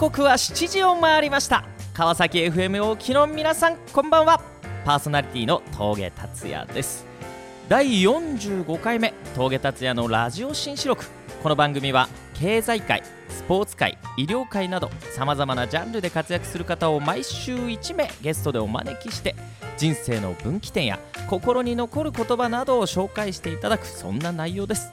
刻は7時を回りました。川崎 FM をお聞きの皆さん、こんばんは。パーソナリティの峠達也です。第45回目峠達也のラジオ新四六。この番組は経済界、スポーツ界、医療界などさまざまなジャンルで活躍する方を毎週1名ゲストでお招きして、人生の分岐点や心に残る言葉などを紹介していただく、そんな内容です。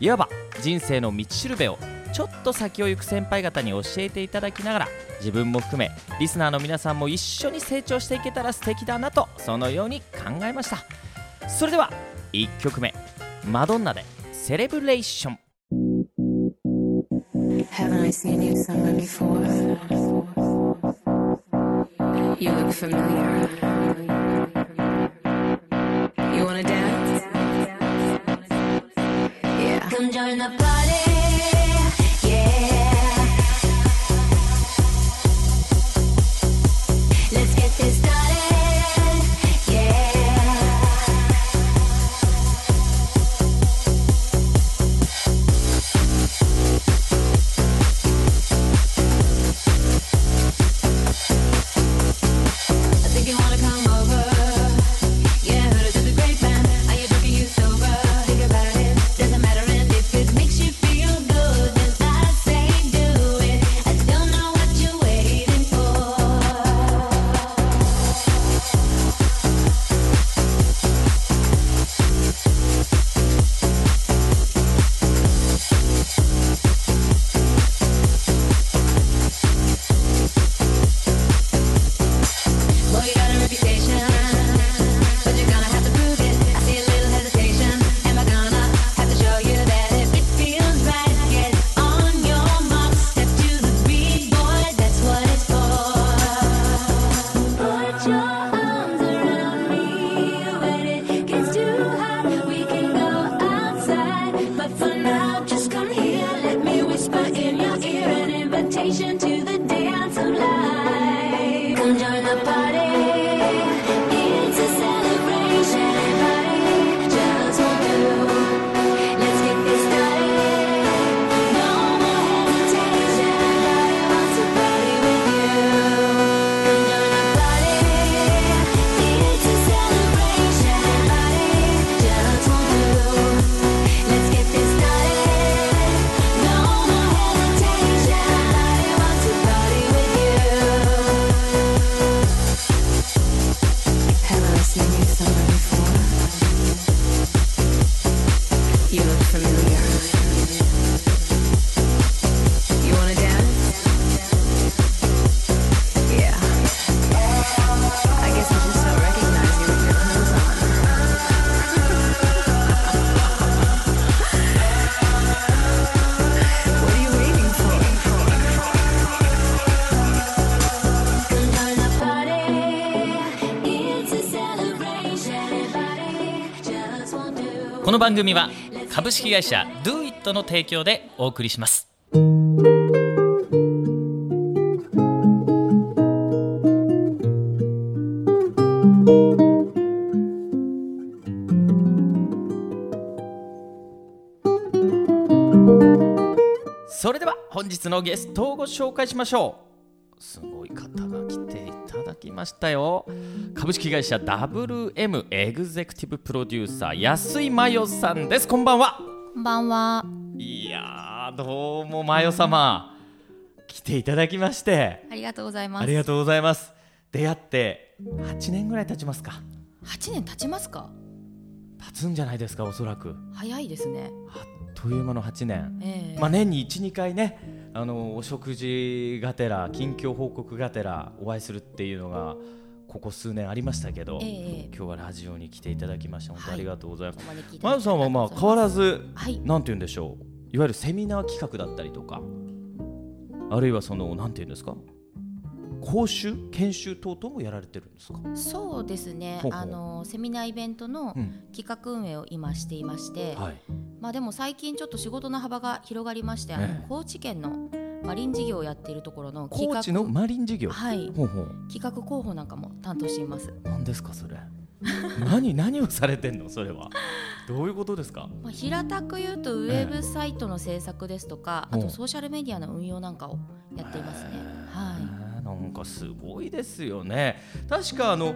いわば人生の道しるべをちょっと先を行く先輩方に教えていただきながら、自分も含めリスナーの皆さんも一緒に成長していけたら素敵だなと、そのように考えました。それでは1曲目、マドンナでセレブレーション。 Haven't I seen you somewhere before? You look familiar. You wanna dance? Yeah. Come join the party. Yeah. Let's get this started.この番組は株式会社 Do It の提供でお送りします。それでは本日のゲストをご紹介しましょう。すごい方が来ていただきましたよ。株式会社 WM エグゼクティブプロデューサー安井真代さんです。こんばんは。こんばんは。いやどうも真代様、来ていただきましてありがとうございます。ありがとうございます。出会って8年ぐらい経ちますか？8年経ちますか？経つんじゃないですか。おそらく早いですね。あっという間の8年。まあ、年に 1,2 回ね、お食事がてら近況報告がてらお会いするっていうのがここ数年ありましたけど、今日はラジオに来ていただきまして本当にありがとうございます。真代さんはまあ変わらず、なんて言うんでしょう、いわゆるセミナー企画だったりとか、あるいはそのなんて言うんですか、講習研修等々もやられてるんですか？そうですね。セミナーイベントの企画運営を今していまして、まあでも最近ちょっと仕事の幅が広がりまして、高知県のマリン事業をやっているところの高知のマリン事業、はい、ほうほう、企画広報なんかも担当しています。何ですかそれ？何をされてんのそれはどういうことですか。まあ、平たく言うとウェブサイトの制作ですとか、あとソーシャルメディアの運用なんかをやっていますね。はい、なんかすごいですよね。確かも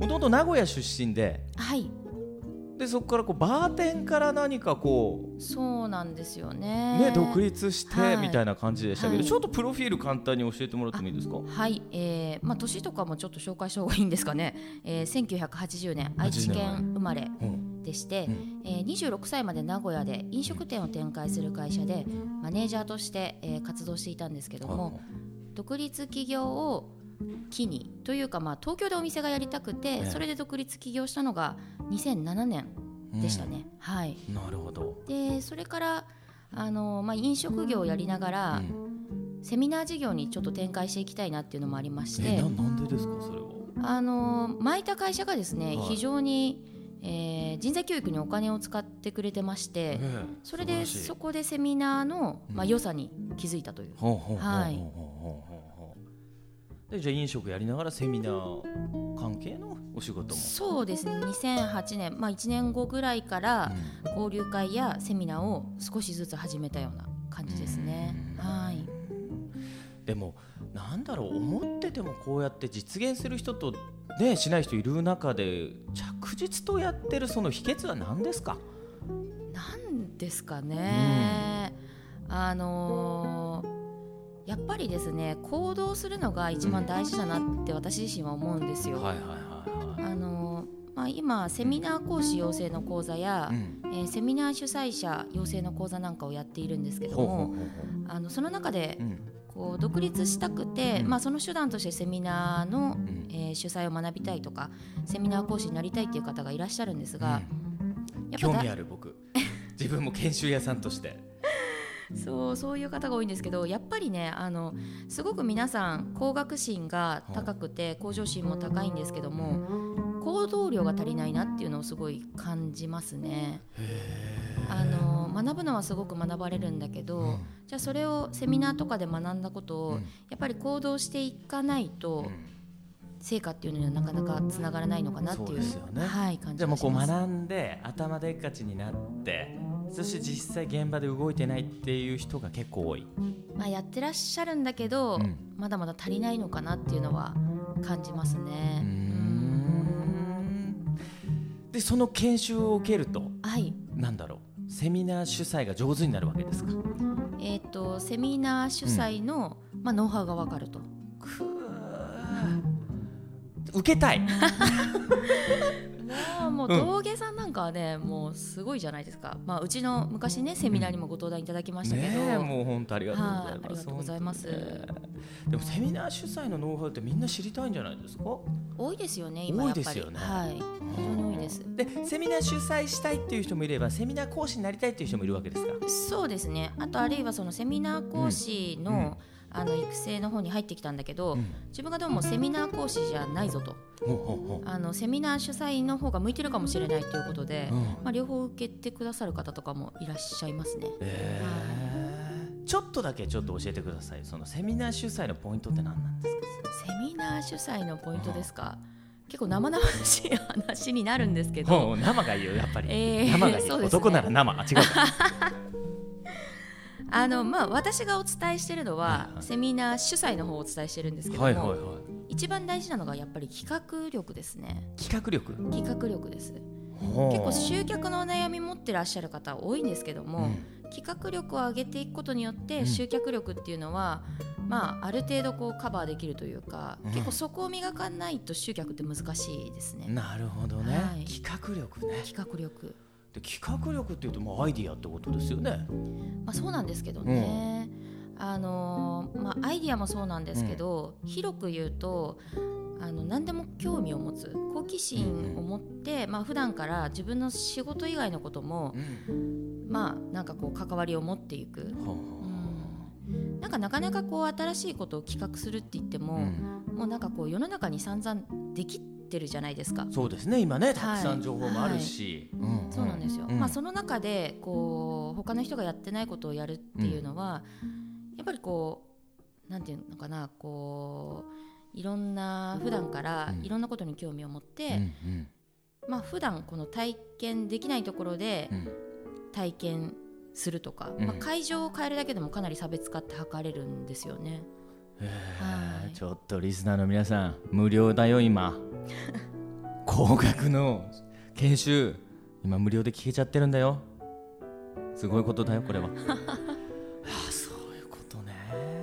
ともと名古屋出身で、はい、でそこからこうバーテンから何かこうそうなんですよ ね独立してみたいな感じでしたけど、はい、ちょっとプロフィール簡単に教えてもらってもいいですか。はい、まあ、年とかもちょっと紹介した方がいいんですかね。1980年愛知県生まれでして、26歳まで名古屋で飲食店を展開する会社でマネージャーとして、活動していたんですけども、独立起業を機にというか、まあ、東京でお店がやりたくて、それで独立起業したのが2007年でしたね。うん、はい、なるほど。でそれからまあ、飲食業をやりながら、セミナー事業にちょっと展開していきたいなっていうのもありまして、なんでですかそれは。巻いた会社がですね、非常に、人材教育にお金を使ってくれてまして、それでそこでセミナーの、まあ、良さに気づいたという。でじゃあ飲食やりながらセミナー関係のお仕事も。そうですね、2008年、まあ、1年後ぐらいから交流会やセミナーを少しずつ始めたような感じですね。はい、でもなんだろう、思っててもこうやって実現する人と、ね、しない人いる中で着実とやってるその秘訣は何ですか。何ですかね、やっぱりですね、行動するのが一番大事だなって私自身は思うんですよ。まあ、今セミナー講師養成の講座や、セミナー主催者養成の講座なんかをやっているんですけども、その中でこう独立したくて、まあ、その手段としてセミナーの、主催を学びたいとかセミナー講師になりたいっていう方がいらっしゃるんですが、やっぱ興味ある僕自分も研修屋さんとしてそういう方が多いんですけど、やっぱりね、すごく皆さん好学心が高くて向上心も高いんですけども、行動量が足りないなっていうのをすごい感じますね。学ぶのはすごく学ばれるんだけど、じゃあそれをセミナーとかで学んだことをやっぱり行動していかないと、成果っていうのにはなかなかつながらないのかなっていう。そうですよね。はい、感じがします。じゃあもうこう学んで頭でっかちになってそして実際現場で動いてないっていう人が結構多い。まあ、やってらっしゃるんだけど、まだまだ足りないのかなっていうのは感じますね。でその研修を受けると、なんだろう、セミナー主催が上手になるわけですか。セミナー主催の、まあ、ノウハウが分かると。受けたいもう道下さんなんかはね、もうすごいじゃないですか。まあ、うちの昔ねセミナーにもご登壇いただきましたけど、もう本当ありがとうございます。ありがとうございます。でもセミナー主催のノウハウってみんな知りたいんじゃないですか。多いですよね今やっぱり。多いですよね。非常に多いです。でセミナー主催したいっていう人もいれば、セミナー講師になりたいっていう人もいるわけですか。そうですね。あとあるいはそのセミナー講師の、育成の方に入ってきたんだけど、自分がどうもセミナー講師じゃないぞと、セミナー主催の方が向いてるかもしれないということで、まあ、両方受けてくださる方とかもいらっしゃいますね。ちょっとだけ教えてください。そのセミナー主催のポイントって何なんですか。セミナー主催のポイントですか。結構生々しい話になるんですけど、生がいいよやっぱり、生がいい、ね、男なら生、違うかまあ、私がお伝えしているのは、セミナー主催の方をお伝えしているんですけども、一番大事なのがやっぱり企画力ですね。企画力です。結構集客のお悩み持ってらっしゃる方多いんですけども、企画力を上げていくことによって集客力っていうのは、まあ、ある程度こうカバーできるというか、結構そこを磨かないと集客って難しいですね。なるほどね、企画力ね。で企画力っていうと、まあ、アイディアってことですよね。まあ、そうなんですけどね、まあ、アイディアもそうなんですけど、広く言うと何でも興味を持つ好奇心を持って、まあ、普段から自分の仕事以外のことも、まあ、なんかこう関わりを持っていく、なかなかこう新しいことを企画するって言っても、もうなんかこう世の中に散々できてるじゃないですか。そうですね、今ねたくさん情報もあるし、そうなんですよ。まあ、その中でこう他の人がやってないことをやるっていうのは、やっぱりこうなんていうのかな、こういろんな普段からいろんなことに興味を持って、まあ、普段この体験できないところで体験するとか、うん、まあ、会場を変えるだけでもかなり差別化って測れるんですよね、はい、ちょっとリスナーの皆さん無料だよ今高額の研修今無料で聞けちゃってるんだよ、すごいことだよこれはそういうことね、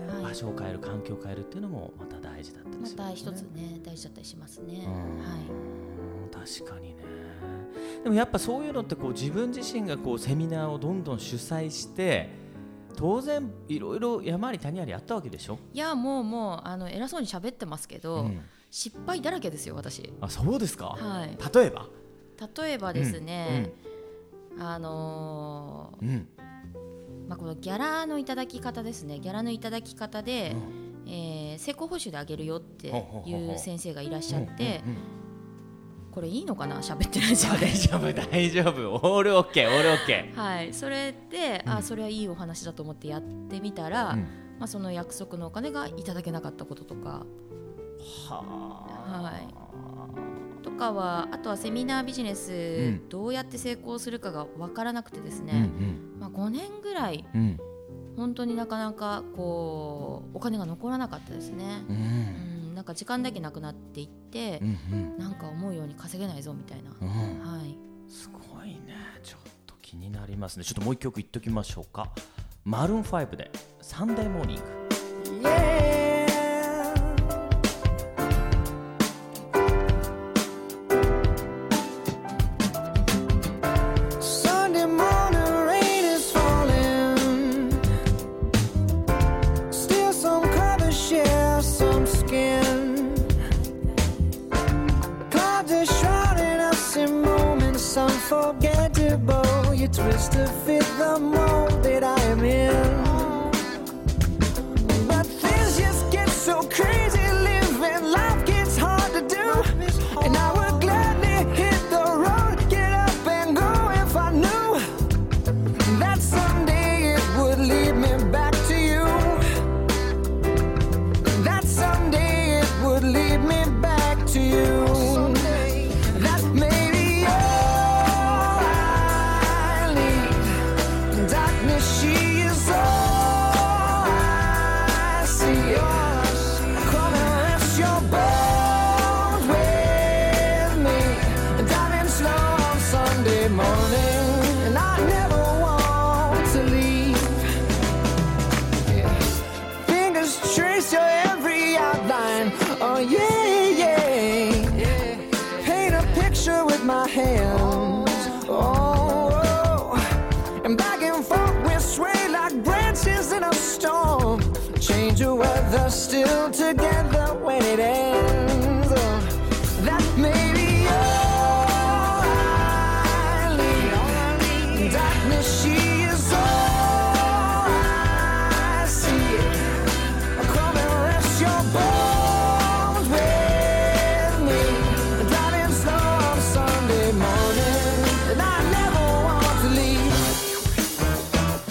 はい、場所を変える環境を変えるっていうのもまた大事だったりする、ね、また一つね大事だったりしますね、はい、確かにね。でもやっぱそういうのってこう自分自身がこうセミナーをどんどん主催して当然いろいろ山あり谷ありあったわけでしょ。いやもう偉そうに喋ってますけど、うん、失敗だらけですよ私。あ、そうですか、はい、例えばですね、うんうん、うん、まあ、このギャラのいただき方ですね。ギャラのいただき方で、うん、成功報酬であげるよっていう先生がいらっしゃって、うんうんうん、これいいのかな喋ってないじゃん。大丈夫オールオッケーオールオッケー、はい、それで、うん、あ、それはいいお話だと思ってやってみたら、うん、まあ、その約束のお金がいただけなかったこととか、はい、とかはあとはセミナービジネス、うん、どうやって成功するかが分からなくてですね、うんうん、まあ、5年ぐらい、うん、本当になかなかこうお金が残らなかったですね、うんうん、なんか時間だけなくなっていって、うんうん、なんか思うように稼げないぞみたいな、うん、はい、すごいね。ちょっと気になりますね。ちょっともう一曲言っときましょうか。マルーン5でサンデーモーニング。イエーイ。サンデーモーニング。Unforgettable, you twist to fit the mold that I am in. But things just get so crazy, living life gets hard to do. And I would gladly hit the road, get up and go if I knew that someday it would lead me back to you. That someday it would lead me back to you.We're still together when it ends. That may be all I need. Darkness, she is all I see. Come and rest your bones with me. Driving slow on Sunday morning, and I never want to leave.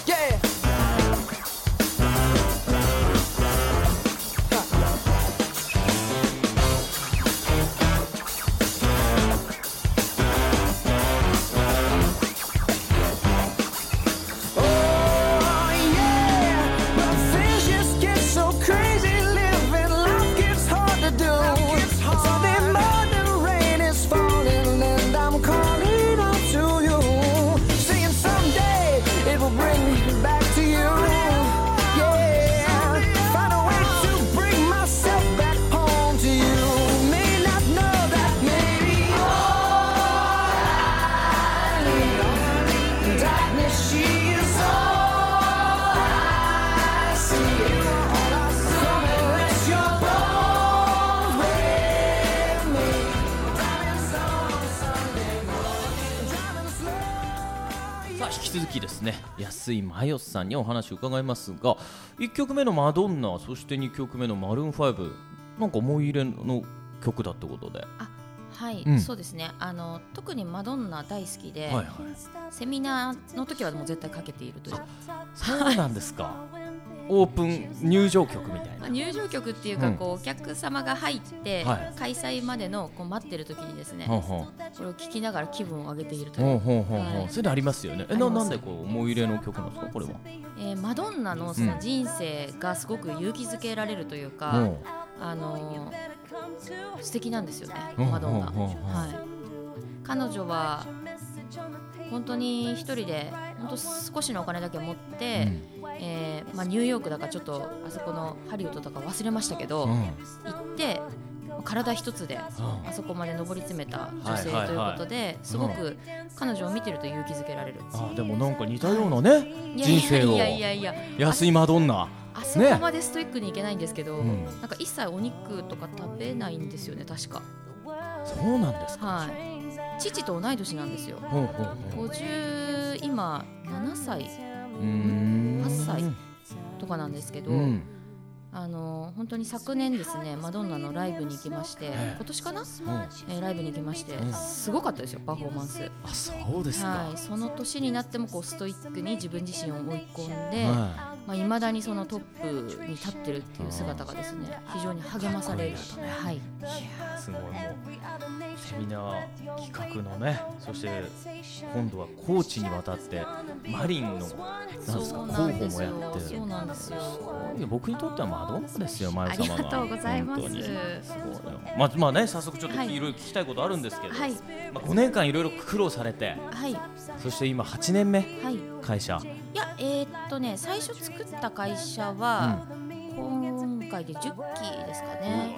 Yeah.引き続きですね、安井真代さんにお話を伺いますが、1曲目のマドンナ、そして2曲目のマルーン5、なんか思い入れの曲だってことで。あ、はい、うん、そうですね、特にマドンナ大好きで、はいはい、セミナーの時はもう絶対かけているという。そうなんですかオープン入場曲みたいな、入場曲っていうかこう、お客様が入って開催までのこう待ってる時にですね、これを聴きながら気分を上げているという、それありますよね。なんでこう思い入れの曲なんですか、これは。マドンナのその人生がすごく勇気づけられるというか、素敵なんですよね、マドンナ。彼女は本当に一人で本当少しのお金だけ持って、ニューヨークだかちょっとあそこのハリウッドとか忘れましたけど、行って体一つであそこまで上り詰めた女性ということで、すごく彼女を見てると勇気づけられる。でもなんか似たようなね、人生を。安いマドンナあそこまでストイックにいけないんですけど、なんか一切お肉とか食べないんですよね、確か。そうなんですか。父と同い年なんですよ。50今7歳8歳とかなんですけど、本当に昨年ですね、マドンナのライブに行きまして、今年かな、ライブに行きまして、すごかったですよ、パフォーマンス。そうですか。その年になってもこうストイックに自分自身を追い込んで、未だにそのトップに立ってるっていう姿がですね、非常に励まされる。いや、すごい。もうセミナー企画のね、そして今度は高知に渡ってマリンの広報もやって、そうなんですよ。僕にとってはマドンナですよ、前様が。ありがとうございます。まあね、早速ちょっといろいろ聞きたいことあるんですけど、5年間いろいろ苦労されて、そして今8年目、会社。最初作った会社は、今回で10期ですかね。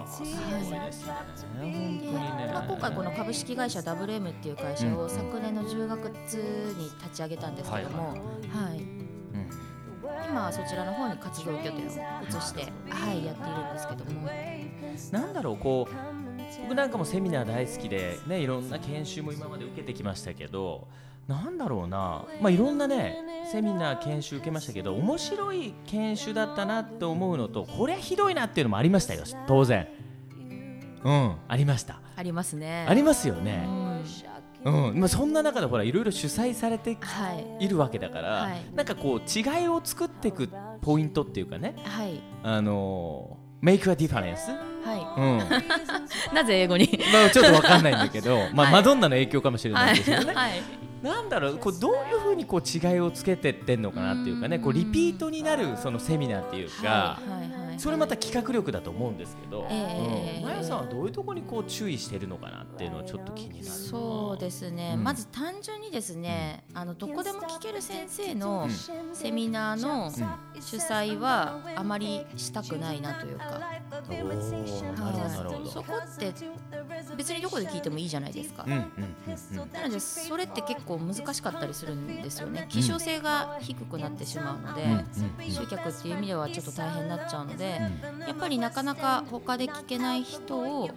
今回この株式会社 WM っていう会社を昨年の10月に立ち上げたんですけども、今そちらの方に活動拠点を移して、やっているんですけども、なんだろう、こう僕なんかもセミナー大好きで、いろんな研修も今まで受けてきましたけど、なんだろうな、いろんなね、セミナー研修受けましたけど、面白い研修だったなって思うのと、これひどいなっていうのもありましたよ、当然。ありました。ありますね。ありますよね。そんな中でほら、いろいろ主催されているわけだから、なんかこう違いを作っていくポイントっていうかね、Make a difference。なぜ英語にちょっと分かんないんだけど、マドンナの影響かもしれないんですけどね。なんだろう、こうどういうふうにこう違いをつけてってんのかなっていうかね、こうリピートになるそのセミナーっていうか、それまた企画力だと思うんですけど、まやさんはどういうところにこう注意してるのかなっていうのはちょっと気になる。そうですね、まず単純にですね、どこでも聞ける先生のセミナーの主催はあまりしたくないなというか、そこって別にどこで聞いてもいいじゃないですか。なのでそれって結構難しかったりするんですよね。希少性が低くなってしまうので、集客っていう意味ではちょっと大変になっちゃうので、やっぱりなかなか他で聞けない人を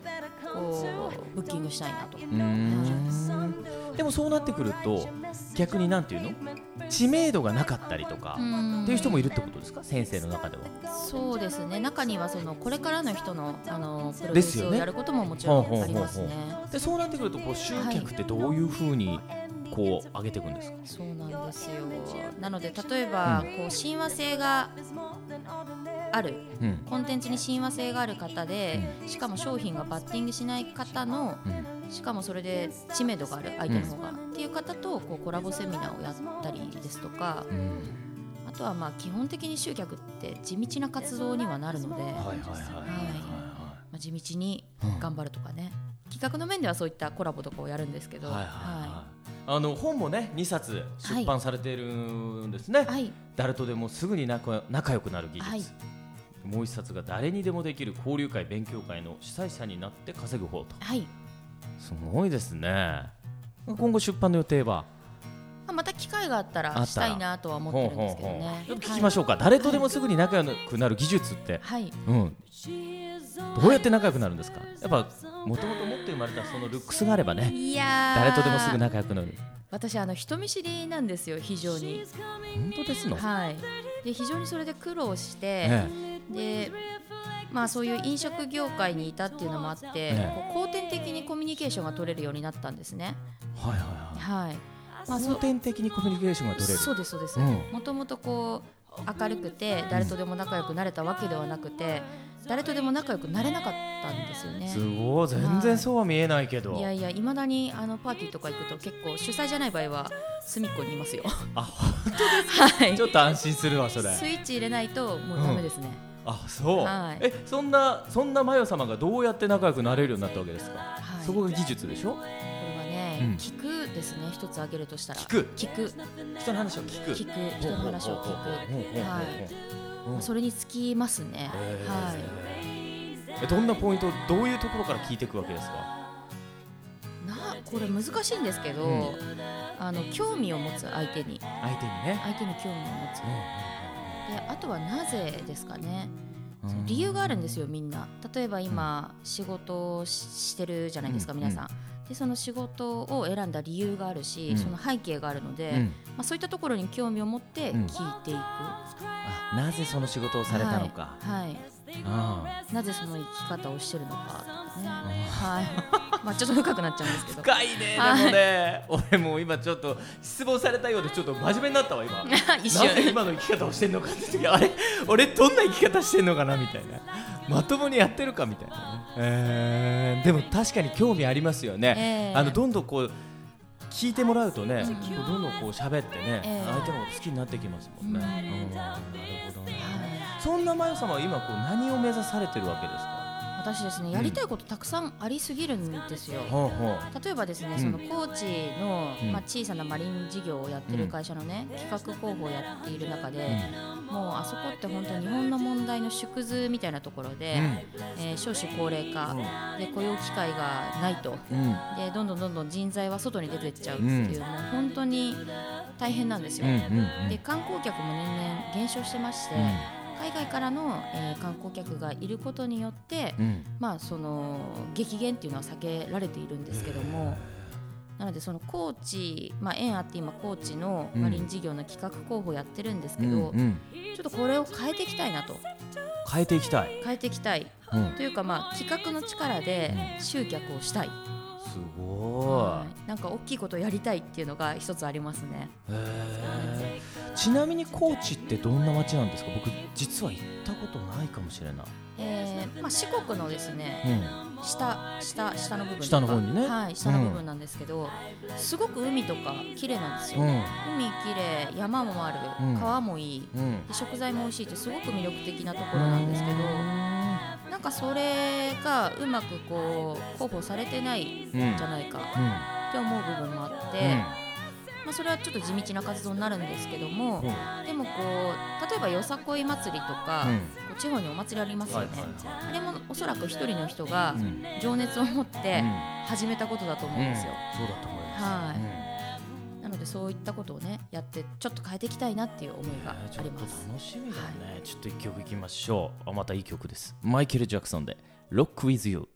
こうブッキングしたいなと。でもそうなってくると、逆になんていうの、知名度がなかったりとかっていう人もいるってことですか、先生の中では。そうですね、中にはそのこれからの人の、プロデュースをやることももちろんありますね。でそうなってくると、こう集客ってどういうふうにこう上げていくんですか。そうなんですよ。なので例えば、こう親和性がある、コンテンツに親和性がある方で、しかも商品がバッティングしない方の、しかもそれで知名度がある相手の方が、っていう方とこうコラボセミナーをやったりですとか、あとは基本的に集客って地道な活動にはなるので、地道に頑張るとかね、企画の面ではそういったコラボとかをやるんですけど、本もね、2冊出版されているんですね。誰とでもすぐに仲良くなる技術、もう1冊が誰にでもできる交流会勉強会の主催者になって稼ぐ方と、すごいですね。今後出版の予定はまた機会があったらしたいなとは思ってるんですけどね。聞きましょうか。誰とでもすぐに仲良くなる技術って、どうやって仲良くなるんですか。やっぱもともと持って生まれたそのルックスがあればね、誰とでもすぐ仲良くなる。私人見知りなんですよ、非常に。本当ですの。で非常にそれで苦労して、でそういう飲食業界にいたっていうのもあって、後天的にコミュニケーションが取れるようになったんですね。後天的にコミュニケーションが取れる。そうですそうです。もともとこう明るくて誰とでも仲良くなれたわけではなくて、誰とでも仲良くなれなかったんですよね。すごい、全然そうは見えないけど、はい、いやいや、未だにパーティーとか行くと結構主催じゃない場合は隅っこにいますよ。あ、本当ですか、はい、ちょっと安心するわそれ。スイッチ入れないともうダメですね、うん、あ、そう、はい、そんなマヨ様がどうやって仲良くなれるようになったわけですか、はい、そこが技術でしょ。うん、聞くですね、一つ挙げるとしたら聞く人の話を聞く人の話を聞く、はい、それに尽きますね、はい、どんなポイント、どういうところから聞いていくわけですか。これ難しいんですけど、うん、興味を持つ、相手に興味を持つ、うん、であとはなぜですかね。理由があるんですよみんな。例えば今、うん、仕事をしてるじゃないですか、うん、皆さんで、その仕事を選んだ理由があるし、うん、その背景があるので、うん、そういったところに興味を持って聞いていく、うん、あ、なぜその仕事をされたのか、はいはい、あ、なぜその生き方をしてるのか、ね、はい、ちょっと深くなっちゃうんですけど。深いね、でもね、はい、俺もう今ちょっと失望されたようでちょっと真面目になったわ今。一瞬なぜ今の生き方をしてるのかって時、あれ俺どんな生き方してるのかなみたいな、まともにやってるかみたいな、ね、でも確かに興味ありますよね、どんどんこう聞いてもらうとね、どんどんこう喋ってね、相手も好きになってきますもんね、うん、なるほどね、はい、そんなまよさまは今こう何を目指されてるわけですか。私ですね、やりたいことたくさんありすぎるんですよ、うん、例えばですね、その高知の、小さなマリン事業をやってる会社のね、企画広報をやっている中で、もうあそこって本当に日本の問題の縮図みたいなところで、少子高齢化、で雇用機会がないと、でどんどん人材は外に出てっちゃうっていう、もう本当に大変なんですよ、で観光客も年々減少してまして、海外からの、観光客がいることによって、その激減っていうのは避けられているんですけども、なのでその高知、縁あって今高知のマリン事業の企画広報やってるんですけど、ちょっとこれを変えていきたいなと。変えていきたい、というか、企画の力で集客をしたい。すごい、なんか大きいことをやりたいっていうのが一つありますね。へー。ちなみに高知ってどんな街なんですか。僕実は行ったことないかもしれない、四国のですね、下の部分とか、下の方にね、はい、下の部分なんですけど、すごく海とか綺麗なんですよ、海綺麗、山もある、川もいい、で食材も美味しいってすごく魅力的なところなんですけど、なんかそれがうまくこう広報されてないんじゃないかって思う部分もあって、それはちょっと地道な活動になるんですけども、でもこう例えばよさこい祭りとか、こう地方にお祭りありますよね、あれもおそらく一人の人が情熱を持って始めたことだと思うんですよ、そうだと思います、はい、そういったことをねやってちょっと変えていきたいなっていう思いがあります。楽しみだね、はい、ちょっと一曲いきましょう。またいい曲です。マイケル・ジャクソンで Rock with You。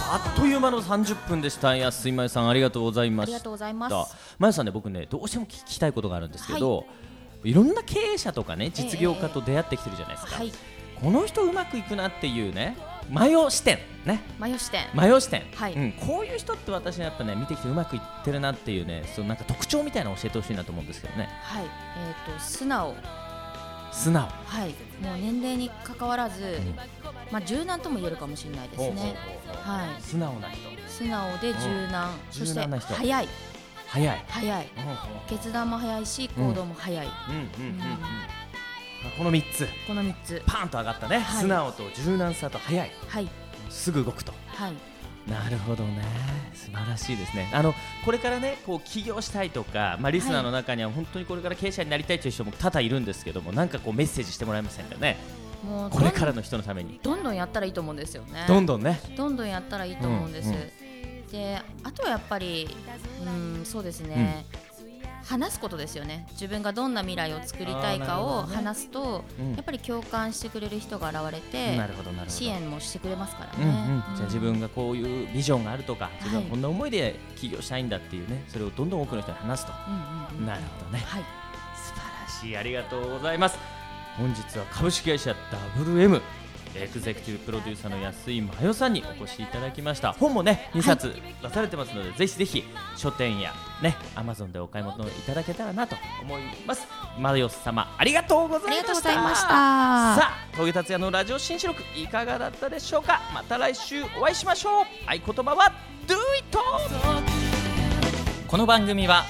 あっという間の30分でした。安井真由さん、ありがとうございました。ありがとうございます。真由さんね、僕ね、どうしても聞きたいことがあるんですけど、はい、いろんな経営者とかね、実業家と出会ってきてるじゃないですか、はい、この人うまくいくなっていうね、真由視点ね、真由視点、真由視点、はい、うん、こういう人って私はやっぱね、見てきてうまくいってるなっていうね、そのなんか特徴みたいなの教えてほしいなと思うんですけどね。はい、素直、素直、はい、もう年齢に関わらず、うん、まあ、柔軟とも言えるかもしれないですね。はい、素直な人、素直で柔軟、そして早い、早い、早い、決断も早いし、行動も早い、この3つ、この3つパーンと上がったね、はい、素直と柔軟さと早い、はい、すぐ動くと、はい、なるほどね、素晴らしいですね。これからね、こう起業したいとか、まあ、リスナーの中には本当にこれから経営者になりたいという人も多々いるんですけども、なんかこうメッセージしてもらえませんかね。もうこれからの人のためにどんどんやったらいいと思うんですよね。どんどんね、どんどんやったらいいと思うんです、うんうん、で、あとはやっぱり、うん、そうですね、うん、話すことですよね。自分がどんな未来を作りたいかを話すと、ね、うん、やっぱり共感してくれる人が現れて、支援もしてくれますからね、うんうん、じゃあ自分がこういうビジョンがあるとか、自分はこんな思いで起業したいんだっていうね、それをどんどん多くの人に話すと、うんうんうん、なるほどね、はい、素晴らしい、ありがとうございます。本日は株式会社 WM エグゼクティブプロデューサーの安井真由さんにお越しいただきました。本もね、2冊出されてますので、はい、ぜひぜひ書店やね、Amazon でお買い求めいただけたらなと思います。真由様、ありがとうございました。さあ、小池達也のラジオ新四六いかがだったでしょうか。また来週お会いしましょう。合言葉は Do It。この番組は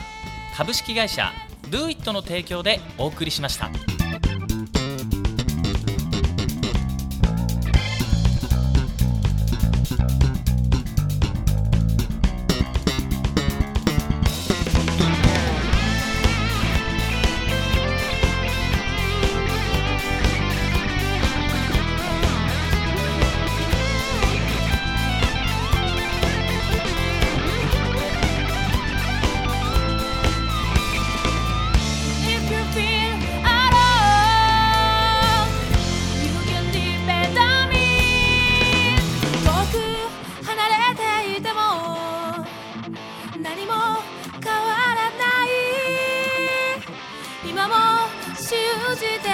株式会社 Do It の提供でお送りしました。信じている